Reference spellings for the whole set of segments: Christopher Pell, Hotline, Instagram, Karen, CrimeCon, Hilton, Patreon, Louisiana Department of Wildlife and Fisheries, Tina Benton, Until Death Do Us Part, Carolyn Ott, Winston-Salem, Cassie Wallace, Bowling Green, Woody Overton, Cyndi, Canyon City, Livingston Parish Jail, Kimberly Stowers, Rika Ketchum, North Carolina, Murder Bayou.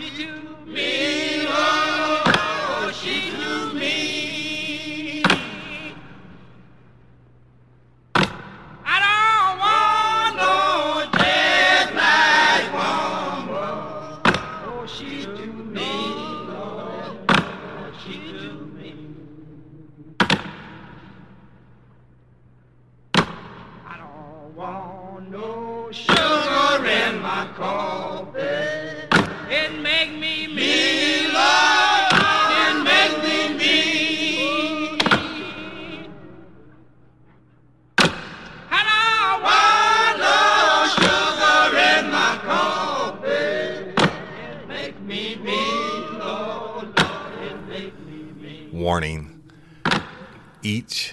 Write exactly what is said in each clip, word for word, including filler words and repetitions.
she do me, oh, she do me. I don't want no dead black woman, oh, she do me, oh, she do me. I don't want no sugar in my coffee. Warning, each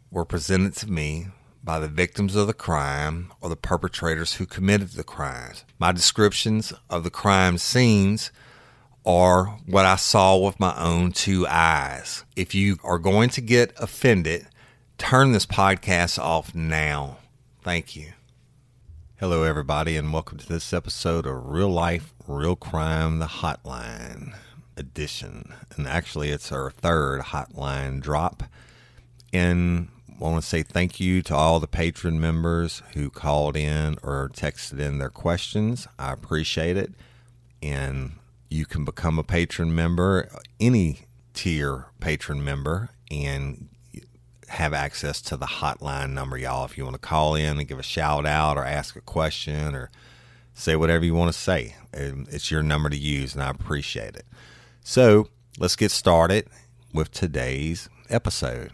were presented to me by the victims of the crime or the perpetrators who committed the crimes. My descriptions of the crime scenes are what I saw with my own two eyes. If you are going to get offended, turn this podcast off now. Thank you. Hello, everybody, and welcome to this episode of Real Life, Real Crime, the Hotline edition, and actually it's our third hotline drop, and I want to say thank you to all the patron members who called in or texted in their questions. I appreciate it, and you can become a patron member, any tier patron member, and have access to the hotline number, y'all, if you want to call in and give a shout out or ask a question or say whatever you want to say. It's your number to use, and I appreciate it. So let's get started with today's episode.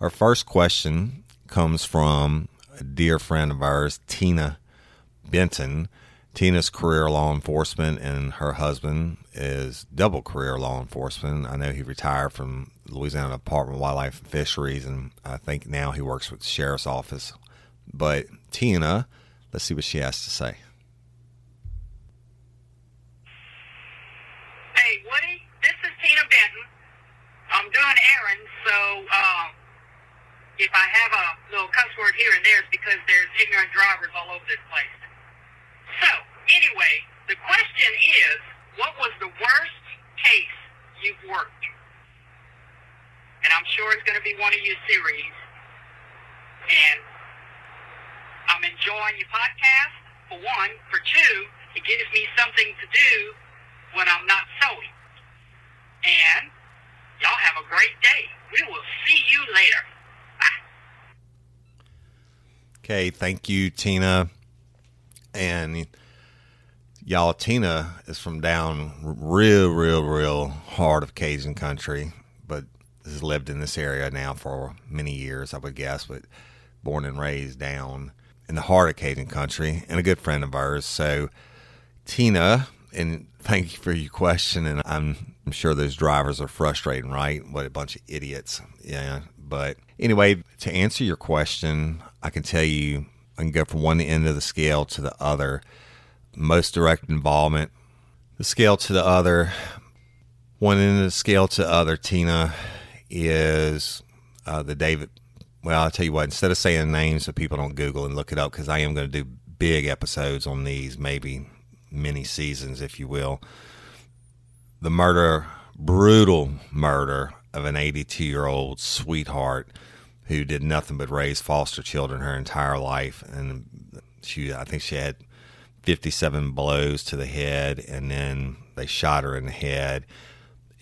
Our first question comes from a dear friend of ours, Tina Benton. Tina's career law enforcement, and her husband is double career law enforcement. I know he retired from Louisiana Department of Wildlife and Fisheries, and I think now he works with the sheriff's office. But Tina, let's see what she has to say. Hey, Woody, this is Tina Benton. I'm doing errands, so uh, if I have a little cuss word here and there, it's because there's ignorant drivers all over this place. So, anyway, the question is, what was the worst case you've worked? And I'm sure it's going to be one of your series. And I'm enjoying your podcast, for one. For two, it gives me something to do when I'm not sewing. And y'all have a great day. We will see you later. Bye. Okay, thank you, Tina. And y'all, Tina is from down real, real, real heart of Cajun country, but has lived in this area now for many years, I would guess, but born and raised down in the heart of Cajun country, and a good friend of ours. So, Tina, and thank you for your question, and I'm, I'm sure those drivers are frustrating, right? What a bunch of idiots. Yeah. But anyway, to answer your question, I can tell you, I can go from one end of the scale to the other. Most direct involvement, the scale to the other, one end of the scale to the other, Tina, is uh, the David. Well, I'll tell you what, instead of saying names so people don't Google and look it up, because I am going to do big episodes on these, maybe many seasons, if you will. The murder, brutal murder of an eighty-two-year-old sweetheart who did nothing but raise foster children her entire life. And she, I think she had fifty-seven blows to the head, and then they shot her in the head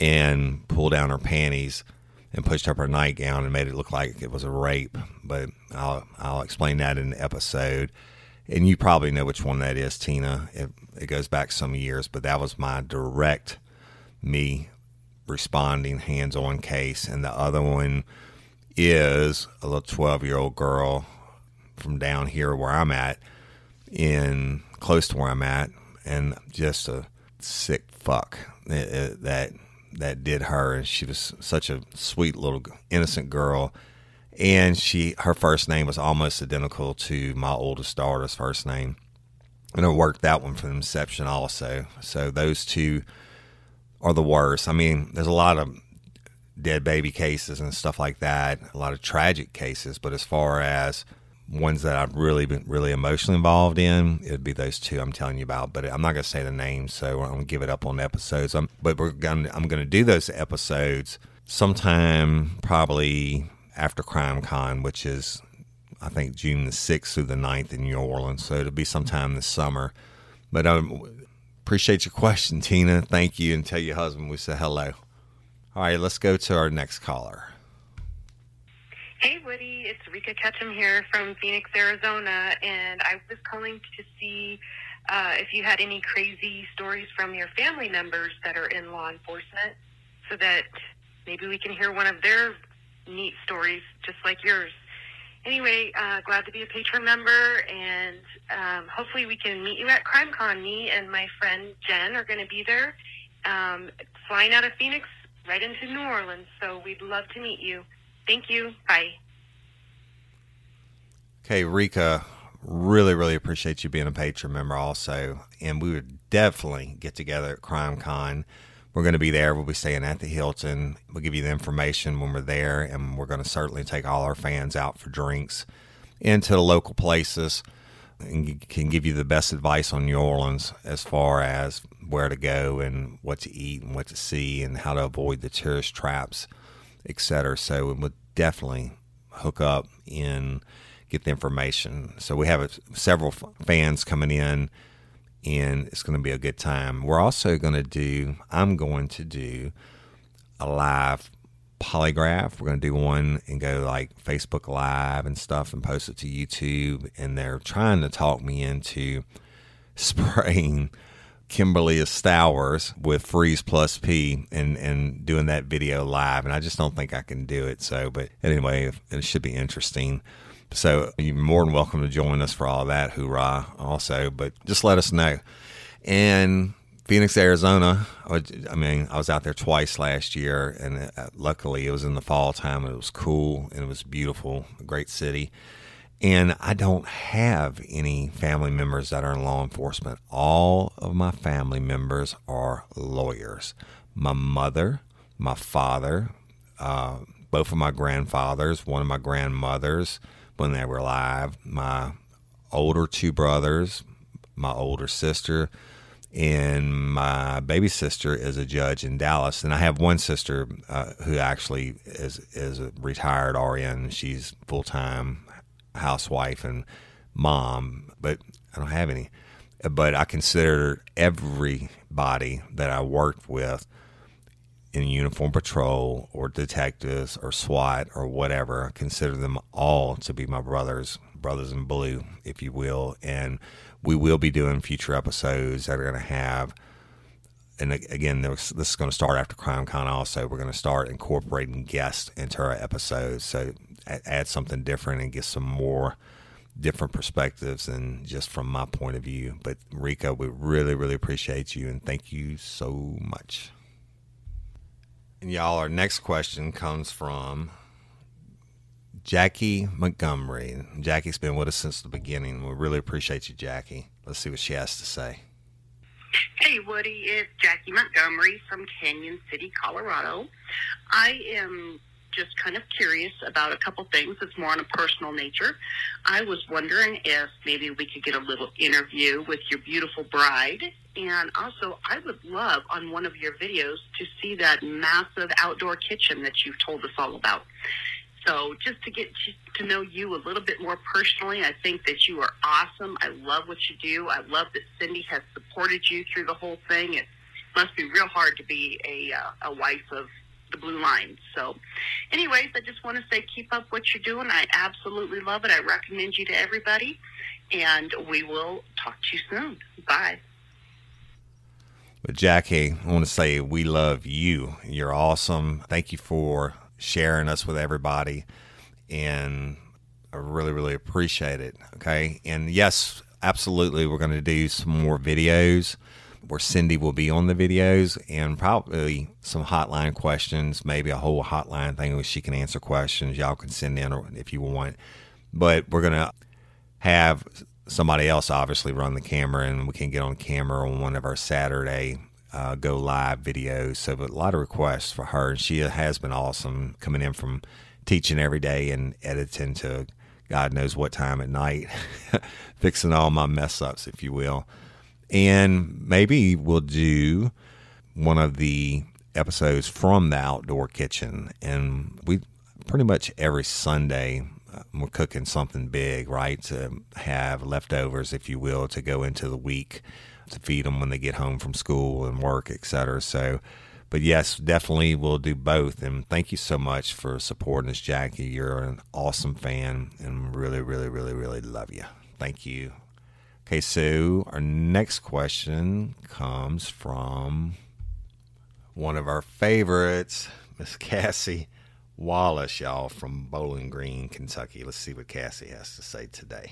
and pulled down her panties and pushed up her nightgown and made it look like it was a rape. But I'll, I'll explain that in the episode. And you probably know which one that is, Tina. It, it goes back some years, but that was my direct, me responding hands-on case. And the other one is a little twelve-year-old girl from down here where I'm at, in close to where I'm at, and just a sick fuck it, it, that that did her. And she was such a sweet little innocent girl. And she, her first name was almost identical to my oldest daughter's first name. And I worked that one from inception also. So those two are the worst. I mean, there's a lot of dead baby cases and stuff like that, a lot of tragic cases. But as far as ones that I've really been really emotionally involved in, it'd be those two I'm telling you about. But I'm not going to say the names, so I'm going to give it up on episodes. I'm, but we're gonna, I'm going to do those episodes sometime probably after CrimeCon, which is, I think, June the sixth through the ninth in New Orleans. So it'll be sometime this summer. But I um, appreciate your question, Tina. Thank you. And tell your husband we said hello. All right, let's go to our next caller. Hey, Woody. It's Rika Ketchum here from Phoenix, Arizona. And I was calling to see uh, if you had any crazy stories from your family members that are in law enforcement, so that maybe we can hear one of their neat stories just like yours. Anyway, uh, glad to be a patron member, and um, hopefully we can meet you at CrimeCon. Me and my friend Jen are going to be there, um, flying out of Phoenix right into New Orleans, so we'd love to meet you. Thank you. Bye. Okay, Rika, really, really appreciate you being a patron member also, and we would definitely get together at CrimeCon. We're going to be there. We'll be staying at the Hilton. We'll give you the information when we're there, and we're going to certainly take all our fans out for drinks into the local places and can give you the best advice on New Orleans as far as where to go and what to eat and what to see and how to avoid the tourist traps, et cetera. So we'll definitely hook up and get the information. So we have several fans coming in, and it's going to be a good time. We're also going to do, I'm going to do a live polygraph. We're going to do one and go like Facebook Live and stuff and post it to YouTube. And they're trying to talk me into spraying Kimberly Stowers with Freeze Plus P and, and doing that video live. And I just don't think I can do it. So, but anyway, it should be interesting. So you're more than welcome to join us for all that hoorah also, but just let us know. And Phoenix, Arizona, I mean, I was out there twice last year, and luckily it was in the fall time, and it was cool, and it was beautiful, a great city. And I don't have any family members that are in law enforcement. All of my family members are lawyers. My mother, my father, uh, both of my grandfathers, one of my grandmothers, when they were alive, my older two brothers, my older sister, and my baby sister is a judge in Dallas. And I have one sister uh, who actually is is a retired R N. She's full-time housewife and mom, but I don't have any. But I consider everybody that I worked with in uniform patrol or detectives or SWAT or whatever, I consider them all to be my brothers, brothers in blue, if you will. And we will be doing future episodes that are going to have, and again, this is going to start after CrimeCon also. We're going to start incorporating guests into our episodes. So add something different and get some more different perspectives and just from my point of view. But Rika, we really, really appreciate you, and thank you so much. And y'all, our next question comes from Jackie Montgomery. Jackie's been with us since the beginning. We really appreciate you, Jackie. Let's see what she has to say. Hey, Woody. It's Jackie Montgomery from Canyon City, Colorado. I am just kind of curious about a couple things. It's more on a personal nature. I was wondering if maybe we could get a little interview with your beautiful bride. And also, I would love on one of your videos to see that massive outdoor kitchen that you've told us all about. So just to get to know you a little bit more personally, I think that you are awesome. I love what you do. I love that Cyndi has supported you through the whole thing. It must be real hard to be a, uh, a wife of the Blue Line. So anyways, I just want to say keep up what you're doing. I absolutely love it. I recommend you to everybody, and we will talk to you soon. Bye. But Jackie, I want to say we love you. You're awesome. Thank you for sharing us with everybody, and I really, really appreciate it. Okay. And yes, absolutely, we're going to do some more videos where Cyndi will be on the videos, and probably some hotline questions, maybe a whole hotline thing where she can answer questions. Y'all can send in if you want. But we're going to have somebody else obviously run the camera, and we can get on camera on one of our Saturday uh, go live videos. So but a lot of requests for her. And she has been awesome coming in from teaching every day and editing to God knows what time at night, fixing all my mess ups, if you will. And maybe we'll do one of the episodes from the outdoor kitchen. And we pretty much every Sunday uh, we're cooking something big, right? To have leftovers, if you will, to go into the week, to feed them when they get home from school and work, et cetera. So, but yes, definitely we'll do both. And thank you so much for supporting us, Jackie. You're an awesome fan, and really, really, really, really love you. Thank you. Okay, so our next question comes from one of our favorites, Miss Cassie Wallace, y'all, from Bowling Green, Kentucky. Let's see what Cassie has to say today.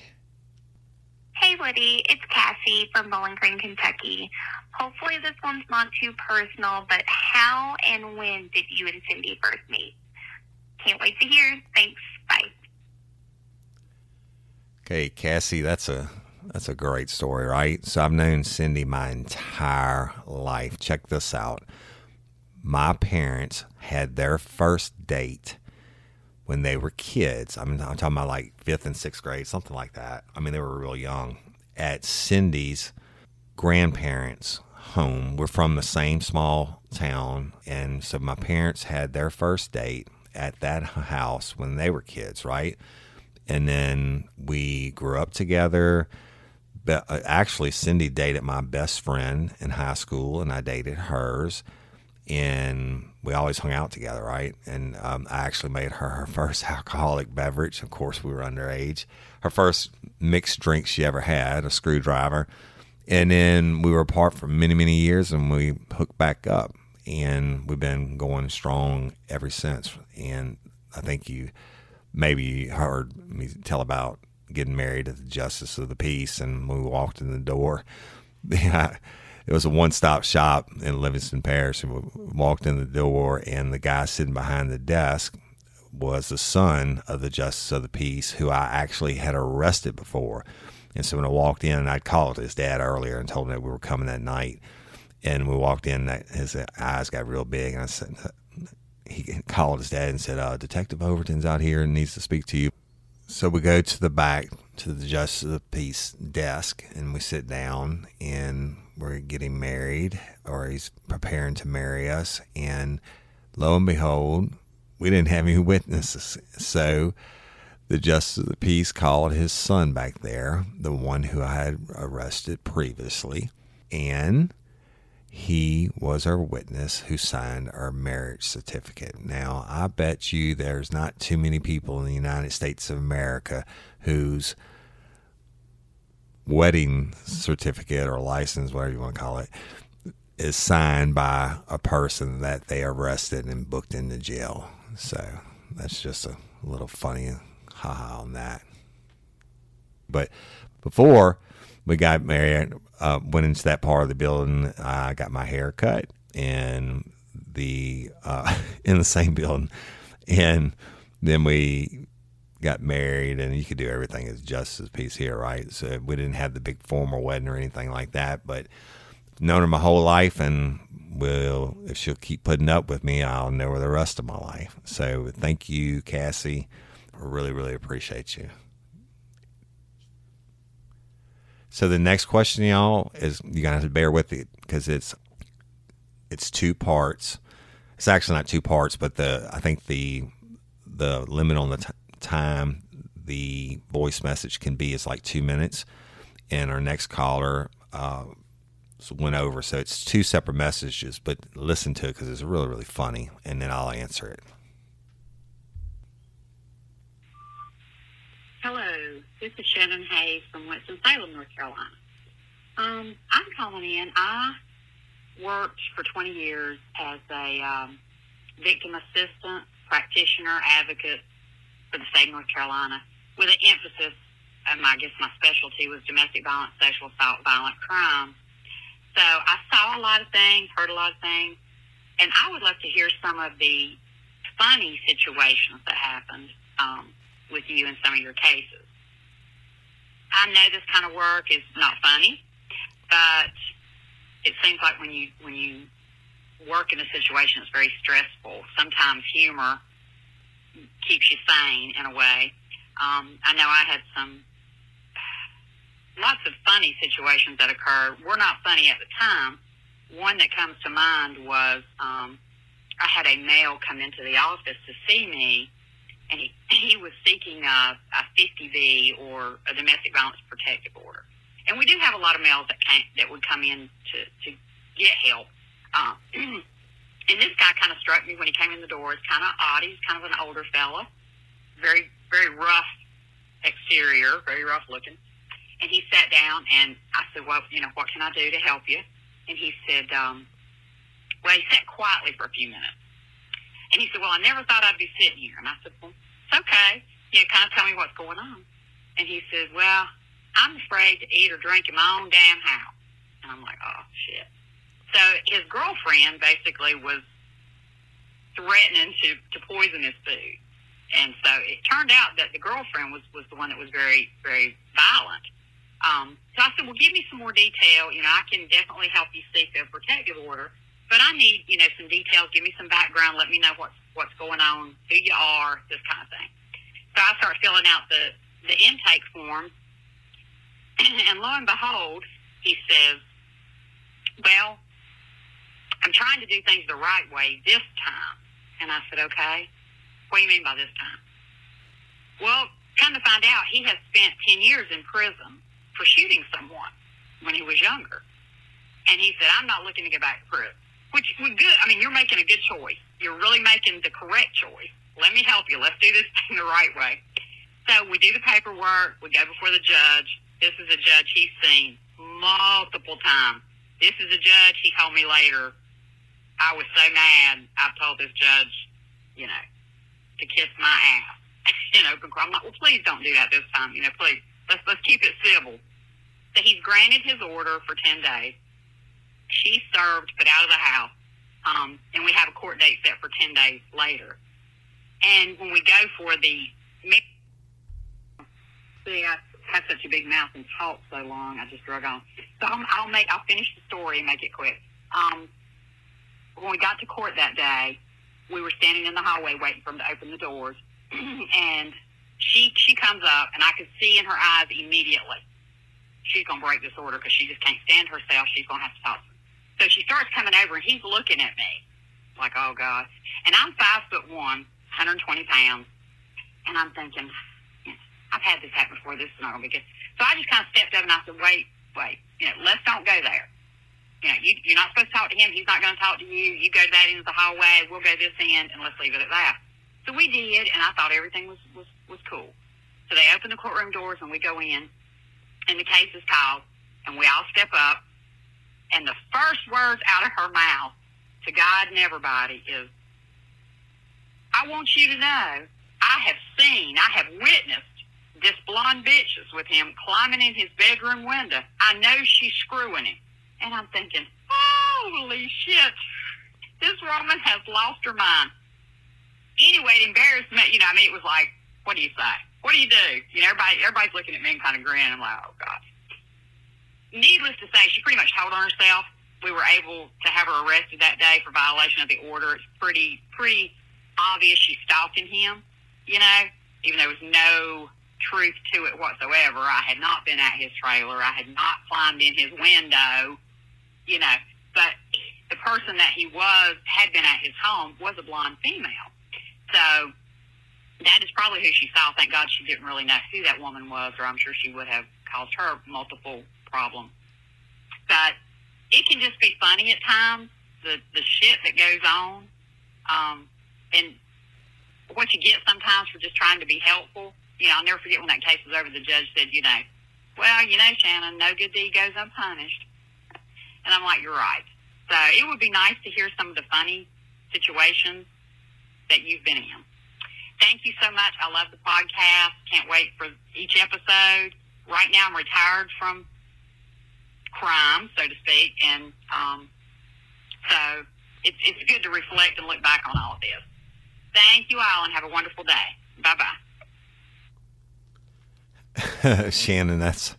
Hey, Woody, it's Cassie from Bowling Green, Kentucky. Hopefully this one's not too personal, but how and when did you and Cyndi first meet? Can't wait to hear. Thanks. Bye. Okay, Cassie, that's a... That's a great story, right? So I've known Cyndi my entire life. Check this out. My parents had their first date when they were kids. I mean, I'm talking about like fifth and sixth grade, something like that. I mean, they were real young at Cindy's grandparents' home. We're from the same small town. And so my parents had their first date at that house when they were kids, right? And then we grew up together. But actually, Cyndi dated my best friend in high school, and I dated hers. And we always hung out together, right? And um, I actually made her her first alcoholic beverage. Of course, we were underage. Her first mixed drink she ever had, a screwdriver. And then we were apart for many, many years, and we hooked back up. And we've been going strong ever since. And I think you maybe you heard me tell about getting married at the Justice of the Peace, and we walked in the door. Yeah, it was a one-stop shop in Livingston Parish, and we walked in the door, and the guy sitting behind the desk was the son of the Justice of the Peace, who I actually had arrested before. And so when I walked in, and I'd called his dad earlier and told him that we were coming that night, and we walked in, and his eyes got real big, and I said, he called his dad and said, uh, Detective Overton's out here and needs to speak to you. So we go to the back, to the Justice of the Peace desk, and we sit down, and we're getting married, or he's preparing to marry us. And lo and behold, we didn't have any witnesses. So the Justice of the Peace called his son back there, the one who I had arrested previously, and he was our witness who signed our marriage certificate. Now, I bet you there's not too many people in the United States of America whose wedding certificate or license, whatever you want to call it, is signed by a person that they arrested and booked into jail. So that's just a little funny haha on that. But before we got married, uh, went into that part of the building. I got my hair cut in the, uh, in the same building. And then we got married, and you could do everything as Justice Peace here, right? So we didn't have the big formal wedding or anything like that, but known her my whole life, and will, if she'll keep putting up with me, I'll know her the rest of my life. So thank you, Cassie. I really, really appreciate you. So the next question, y'all, is you're going to have to bear with it because it's it's two parts. It's actually not two parts, but the I think the the limit on the t- time the voice message can be is like two minutes. And our next caller uh, went over. So it's two separate messages, but listen to it because it's really, really funny. And then I'll answer it. Hello, this is Shannon Hayes from Winston-Salem, North Carolina. Um, I'm calling in. I worked for twenty years as a um, victim assistant, practitioner, advocate for the state of North Carolina, with an emphasis, um, I guess my specialty was domestic violence, sexual assault, violent crime. So I saw a lot of things, heard a lot of things, and I would love to hear some of the funny situations that happened um, with you in some of your cases. I know this kind of work is not funny, but it seems like when you when you work in a situation that's very stressful, sometimes humor keeps you sane in a way. Um, I know I had some lots of funny situations that occurred. Were not funny at the time. One that comes to mind was um, I had a male come into the office to see me, and he, he was seeking a, a fifty B or a domestic violence protective order. And we do have a lot of males that can't, that would come in to, to get help. Um, and this guy kind of struck me when he came in the door. It's kind of odd. He's kind of an older fella, very, very rough exterior, very rough looking. And he sat down, and I said, well, you know, what can I do to help you? And he said, um, well, he sat quietly for a few minutes. And he said, well, I never thought I'd be sitting here. And I said, well, it's okay. You know, kind of tell me what's going on. And he said, well, I'm afraid to eat or drink in my own damn house. And I'm like, oh, shit. So his girlfriend basically was threatening to, to poison his food. And so it turned out that the girlfriend was, was the one that was very, very violent. Um, so I said, well, give me some more detail. You know, I can definitely help you seek a protective order, but I need, you know, some details. Give me some background. Let me know what's, what's going on, who you are, this kind of thing. So I start filling out the, the intake form. And lo and behold, he says, well, I'm trying to do things the right way this time. And I said, okay, what do you mean by this time? Well, come to find out, he has spent ten years in prison for shooting someone when he was younger. And he said, I'm not looking to go back to prison. Which was good. I mean, you're making a good choice. You're really making the correct choice. Let me help you. Let's do this thing the right way. So we do the paperwork. We go before the judge. This is a judge he's seen multiple times. This is a judge he told me later, I was so mad, I've told this judge, you know, to kiss my ass. You know, I'm like, well, please don't do that this time. You know, please, let's, let's keep it civil. So he's granted his order for ten days. She served, but out of the house. Um, and we have a court date set for ten days later. And when we go for the... See, I have such a big mouth and talk so long, I just drug on. So I'm, I'll, make, I'll finish the story and make it quick. Um, when we got to court that day, we were standing in the hallway waiting for him to open the doors. And she she comes up, and I could see in her eyes immediately, she's going to break this order because she just can't stand herself. She's going to have to talk to me. So she starts coming over, and he's looking at me like, oh, God. And I'm five foot one, one hundred twenty pounds, and I'm thinking, I've had this happen before. This is not going to be good. So I just kind of stepped up, and I said, wait, wait, you know, let's don't go there. You know, you, you're not supposed to talk to him. He's not going to talk to you. You go to that end of the hallway. We'll go this end, and let's leave it at that. So we did, and I thought everything was, was, was cool. So they open the courtroom doors, and we go in, and the case is called, and we all step up, and the first words out of her mouth to God and everybody is, I want you to know I have seen, I have witnessed this blonde bitch is with him climbing in his bedroom window. I know she's screwing him. And I'm thinking, holy shit, this woman has lost her mind. Anyway, it embarrassed me. You know, I mean, it was like, what do you say? What do you do? You know, everybody, everybody's looking at me and kind of grinning. I'm like, oh, God. Needless to say, she pretty much told on herself. We were able to have her arrested that day for violation of the order. It's pretty, pretty obvious she's stalking him, you know, even though there was no truth to it whatsoever. I had not been at his trailer. I had not climbed in his window, you know, but the person that he was, had been at his home, was a blonde female. So that is probably who she saw. Thank God she didn't really know who that woman was, or I'm sure she would have caused her multiple problems. But it can just be funny at times, the, the shit that goes on, um, and what you get sometimes for just trying to be helpful. You know, I'll never forget when that case was over, the judge said, you know, well, you know, Shannon, no good deed goes unpunished. And I'm like, you're right. So it would be nice to hear some of the funny situations that you've been in. Thank you so much. I love the podcast. Can't wait for each episode. Right now I'm retired from crime, so to speak, and um, so it's, it's good to reflect and look back on all of this. Thank you all, and have a wonderful day. Bye-bye. Shannon, that's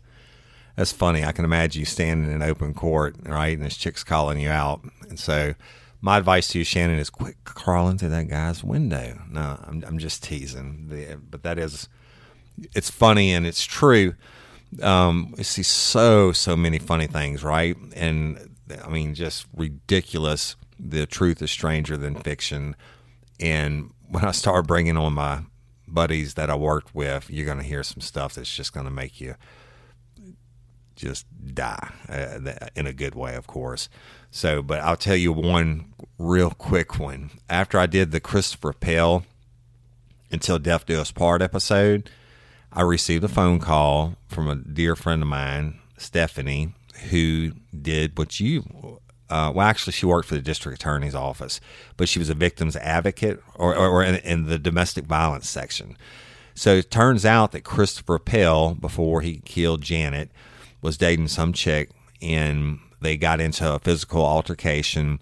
that's funny. I can imagine you standing in open court, right, and this chick's calling you out. And so my advice to you, Shannon, is quit crawling through that guy's window. No, I'm, I'm just teasing. But that is, it's funny and it's true. Um, we see so, so many funny things, right? And, I mean, just ridiculous. The truth is stranger than fiction. And when I start bringing on my buddies that I worked with, you're going to hear some stuff that's just going to make you just die uh, in a good way, of course. So, but I'll tell you one real quick one. After I did the Christopher Pell Until Death Do Us Part episode, I received a phone call from a dear friend of mine, Stephanie, who did what you... Uh, well, actually, she worked for the district attorney's office, but she was a victim's advocate or, or, or in, in the domestic violence section. So it turns out that Christopher Pell, before he killed Janet, was dating some chick, and they got into a physical altercation,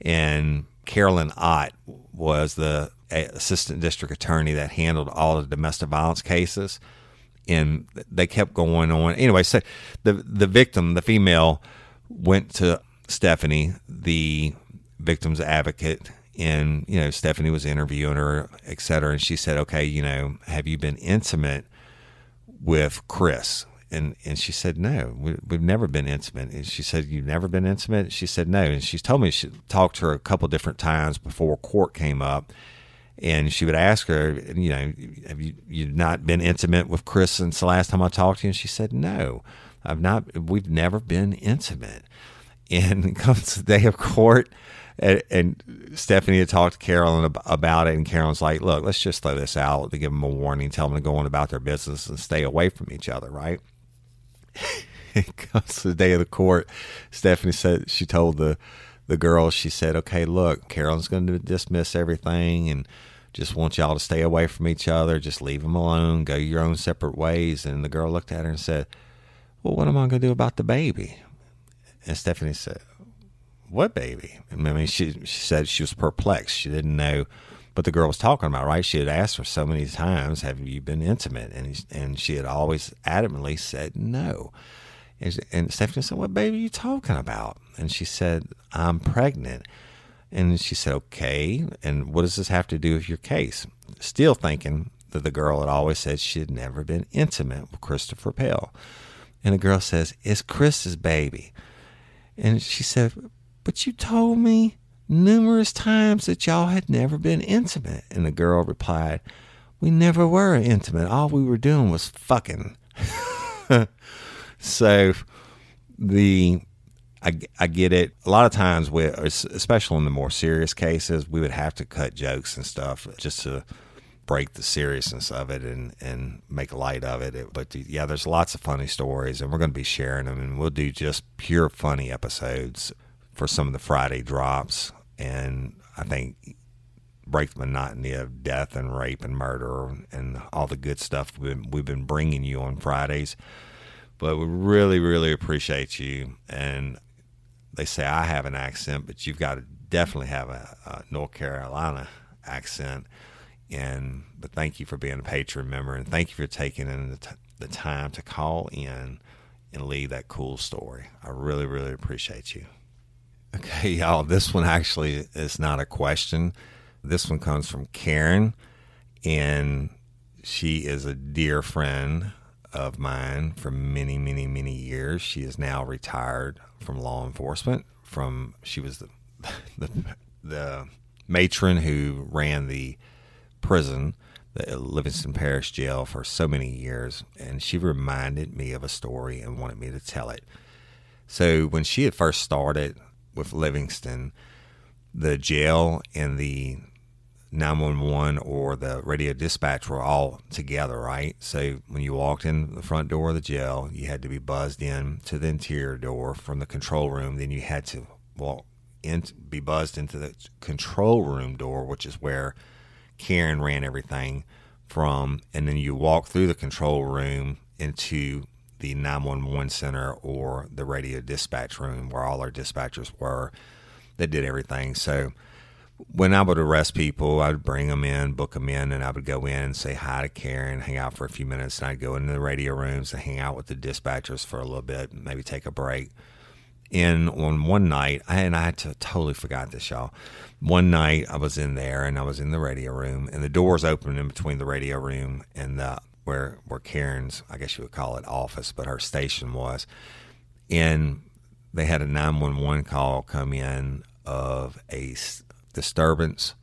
and Carolyn Ott was the assistant district attorney that handled all the domestic violence cases, and they kept going on. Anyway, so the, the victim, the female, went to Stephanie, the victim's advocate, and, you know, Stephanie was interviewing her, et cetera. And she said, okay, you know, have you been intimate with Chris? And, and she said, no, we, we've never been intimate. And she said, you've never been intimate? She said, no. And she's told me she talked to her a couple different times before court came up. And she would ask her, you know, have you you've not been intimate with Chris since the last time I talked to you? And she said, no, I've not, we've never been intimate. And comes the day of court, and, and Stephanie had talked to Carolyn ab- about it, and Carolyn's like, look, let's just throw this out to give them a warning, tell them to go on about their business and stay away from each other, right? It comes the day of the court. Stephanie said, she told the, the girl, she said, okay, look, Carolyn's going to dismiss everything and just want y'all to stay away from each other, just leave them alone, go your own separate ways. And the girl looked at her and said, well, what am I going to do about the baby? And Stephanie said, what baby? I mean, she, she said she was perplexed. She didn't know what the girl was talking about, right? She had asked her so many times, have you been intimate? And and she had always adamantly said no. And, and Stephanie said, what baby are you talking about? And she said, I'm pregnant. And she said, okay, and what does this have to do with your case? Still thinking that the girl had always said she had never been intimate with Christopher Pell. And the girl says, it's Chris's baby. And she said, but you told me numerous times that y'all had never been intimate. And the girl replied, we never were intimate. All we were doing was fucking. So the, I, I get it. A lot of times, we, especially in the more serious cases, we would have to cut jokes and stuff just to break the seriousness of it and, and make light of it. it. But yeah, there's lots of funny stories, and we're going to be sharing them, and we'll do just pure funny episodes for some of the Friday drops. And I think break the monotony of death and rape and murder and all the good stuff we've been, we've been bringing you on Fridays. But we really, really appreciate you. And they say I have an accent, but you've got to definitely have a, a North Carolina accent. And but thank you for being a Patreon member, and thank you for taking in the, t- the time to call in and leave that cool story. I really, really appreciate you. Okay, y'all, this one actually is not a question. This one comes from Karen, and she is a dear friend of mine for many, many, many years. She is now retired from law enforcement. From she was the the, the matron who ran the prison, the Livingston Parish Jail, for so many years, and she reminded me of a story and wanted me to tell it. So when she had first started with Livingston, the jail and the nine one one or the radio dispatch were all together, right? So when you walked in the front door of the jail, you had to be buzzed in to the interior door from the control room. Then you had to walk in, be buzzed into the control room door, which is where Karen ran everything from, and then you walk through the control room into the nine one one center or the radio dispatch room where all our dispatchers were that did everything. So when I would arrest people, I would bring them in, book them in, and I would go in and say hi to Karen, hang out for a few minutes, and I'd go into the radio rooms and hang out with the dispatchers for a little bit, maybe take a break. And on one night, and I t- totally forgot this, y'all. One night I was in there, and I was in the radio room, and the doors opened in between the radio room and the where where Karen's, I guess you would call it office, but her station was. And they had a nine one one call come in of a disturbance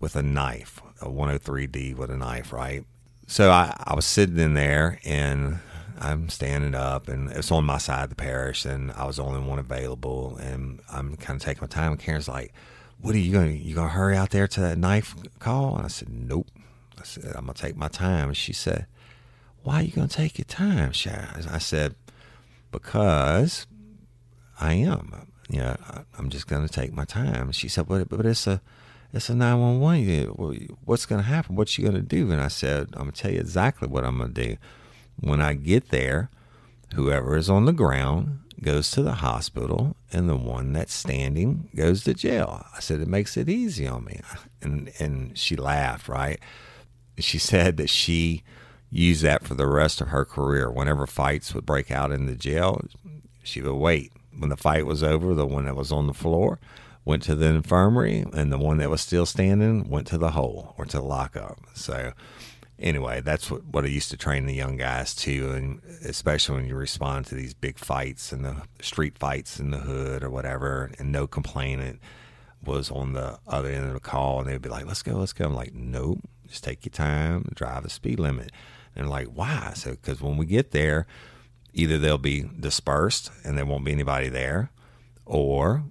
with a knife, a one oh three D with a knife, right? So I, I was sitting in there, and I'm standing up, and it's on my side of the parish, and I was the only one available, and I'm kind of taking my time, and Karen's like, "What are you going to, you going to hurry out there to that knife call?" And I said, "Nope." I said, "I'm going to take my time." And she said, "Why are you going to take your time, Shaz?" I said, "Because I am. You know, I, I'm just going to take my time." And she said, "But, but it's a it's a nine one one. What's going to happen? What you going to do?" And I said, "I'm going to tell you exactly what I'm going to do. When I get there, whoever is on the ground goes to the hospital, and the one that's standing goes to jail." I said, "It makes it easy on me." And and she laughed, right? She said that she used that for the rest of her career. Whenever fights would break out in the jail, she would wait. When the fight was over, the one that was on the floor went to the infirmary, and the one that was still standing went to the hole or to the lockup. So anyway, that's what, what I used to train the young guys to, and especially when you respond to these big fights and the street fights in the hood or whatever, and no complainant was on the other end of the call, and they'd be like, "Let's go, let's go." I'm like, "Nope, just take your time, drive the speed limit." And like, "Why?" So, because when we get there, either they'll be dispersed and there won't be anybody there, or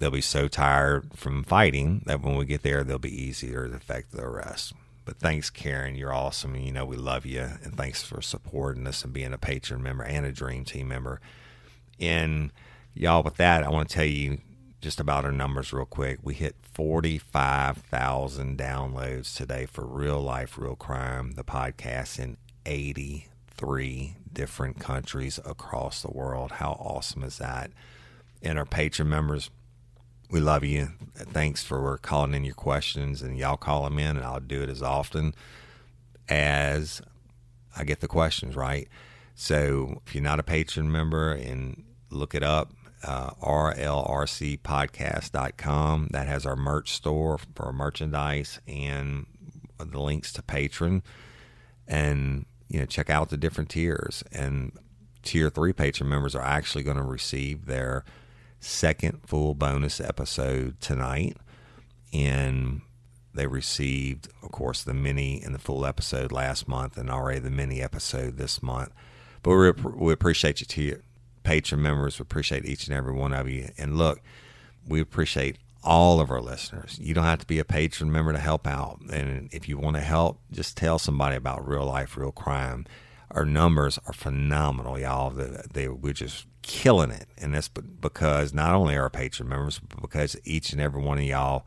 they'll be so tired from fighting that when we get there, they'll be easier to effect the arrest. But thanks, Karen. You're awesome. You know, we love you. And thanks for supporting us and being a patron member and a Dream Team member. And y'all, with that, I want to tell you just about our numbers real quick. We hit forty-five thousand downloads today for Real Life, Real Crime, the podcast, in eighty-three different countries across the world. How awesome is that? And our patron members, we love you. Thanks for calling in your questions, and y'all call them in, and I'll do it as often as I get the questions, right? So if you're not a patron member, and look it up, uh, R L R C podcast dot com. That has our merch store for our merchandise and the links to Patreon. And, you know, check out the different tiers. And tier three patron members are actually going to receive their second full bonus episode tonight, and they received, of course, the mini and the full episode last month, and already the mini episode this month. But we, we appreciate you, to your patron members. We appreciate each and every one of you. And look, we appreciate all of our listeners. You don't have to be a patron member to help out, and if you want to help, just tell somebody about Real Life, Real Crime. Our numbers are phenomenal, y'all. They, they we're just killing it. And that's because not only our patron members, but because each and every one of y'all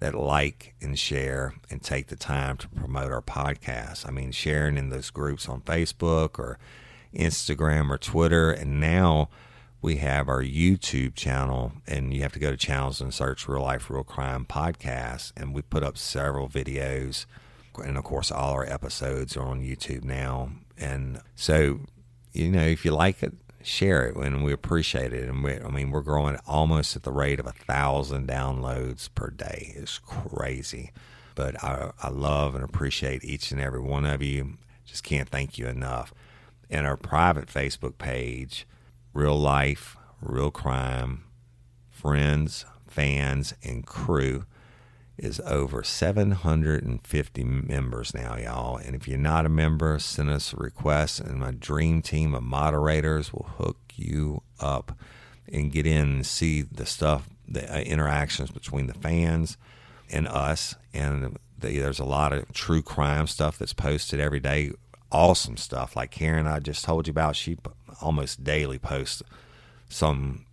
that like and share and take the time to promote our podcast. I mean, sharing in those groups on Facebook or Instagram or Twitter. And now we have our YouTube channel, and you have to go to channels and search Real Life, Real Crime Podcast. And we put up several videos, and of course all our episodes are on YouTube now. And so, you know, if you like it, share it, and we appreciate it. And we, I mean, we're growing almost at the rate of a thousand downloads per day. It's crazy, but I, I love and appreciate each and every one of you. Just can't thank you enough. And our private Facebook page, Real Life, Real Crime, Friends, Fans, and Crew, is over seven hundred fifty members now, y'all. And if you're not a member, send us a request, and my dream team of moderators will hook you up and get in and see the stuff, the interactions between the fans and us. And the, there's a lot of true crime stuff that's posted every day. Awesome stuff like Karen I just told you about. She almost daily posts some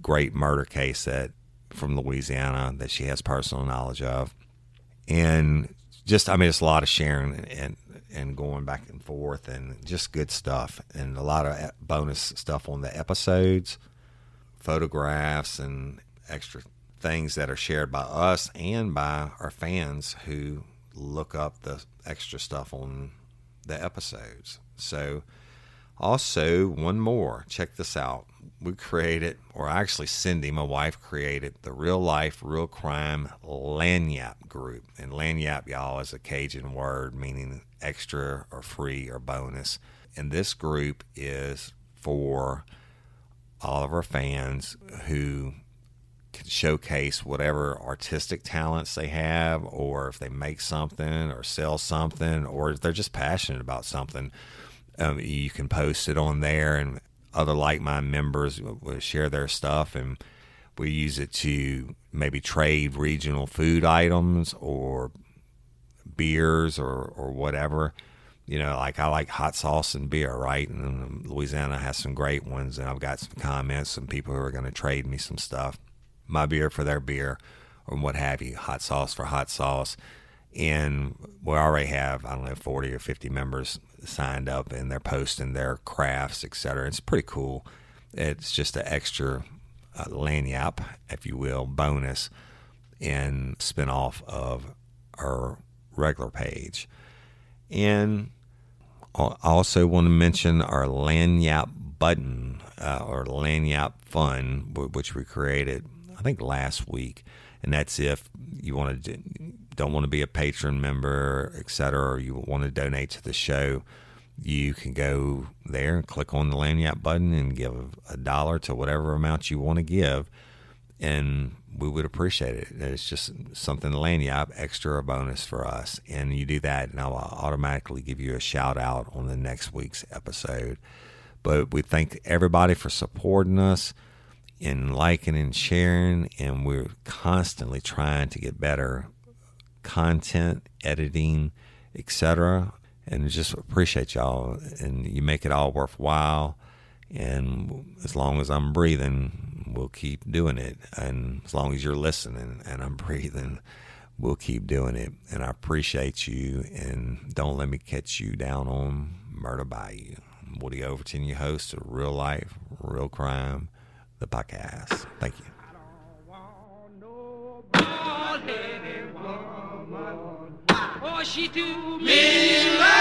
great murder case that from Louisiana that she has personal knowledge of. And just, I mean, it's a lot of sharing and and going back and forth, and just good stuff, and a lot of bonus stuff on the episodes, photographs, and extra things that are shared by us and by our fans who look up the extra stuff on the episodes. So also, one more, check this out. We created, or actually Cyndi, my wife, created the Real Life Real Crime Lanyap group. And Lanyap, y'all, is a Cajun word meaning extra or free or bonus. And this group is for all of our fans who can showcase whatever artistic talents they have, or if they make something or sell something, or if they're just passionate about something. Um, you can post it on there, and other like-minded members will share their stuff, and we use it to maybe trade regional food items or beers or, or whatever. You know, like I like hot sauce and beer, right? And Louisiana has some great ones, and I've got some comments, some people who are going to trade me some stuff. My beer for their beer, or what have you, hot sauce for hot sauce. And we already have, I don't know, forty or fifty members signed up, and they're posting their crafts, et cetera. It's pretty cool. It's just an extra uh, lanyap, if you will, bonus and spinoff of our regular page. And I also want to mention our lanyap button uh, or lanyap fun, which we created, I think, last week. And that's if you want to don't want to be a patron member, et cetera, or you want to donate to the show, you can go there and click on the lanyap button and give a dollar to whatever amount you want to give, and we would appreciate it. It's just something lanyap, extra or bonus for us. And you do that, and I'll automatically give you a shout out on the next week's episode. But we thank everybody for supporting us, and liking and sharing, and we're constantly trying to get better content, editing, et cetera. And just appreciate y'all, and you make it all worthwhile. And as long as I'm breathing, we'll keep doing it. And as long as you're listening and I'm breathing, we'll keep doing it. And I appreciate you, and don't let me catch you down on Murder Bayou. I'm Woody Overton, your host of Real Life, Real Crime, the podcast. Thank you. I don't want nobody, woman. Oh, she do me.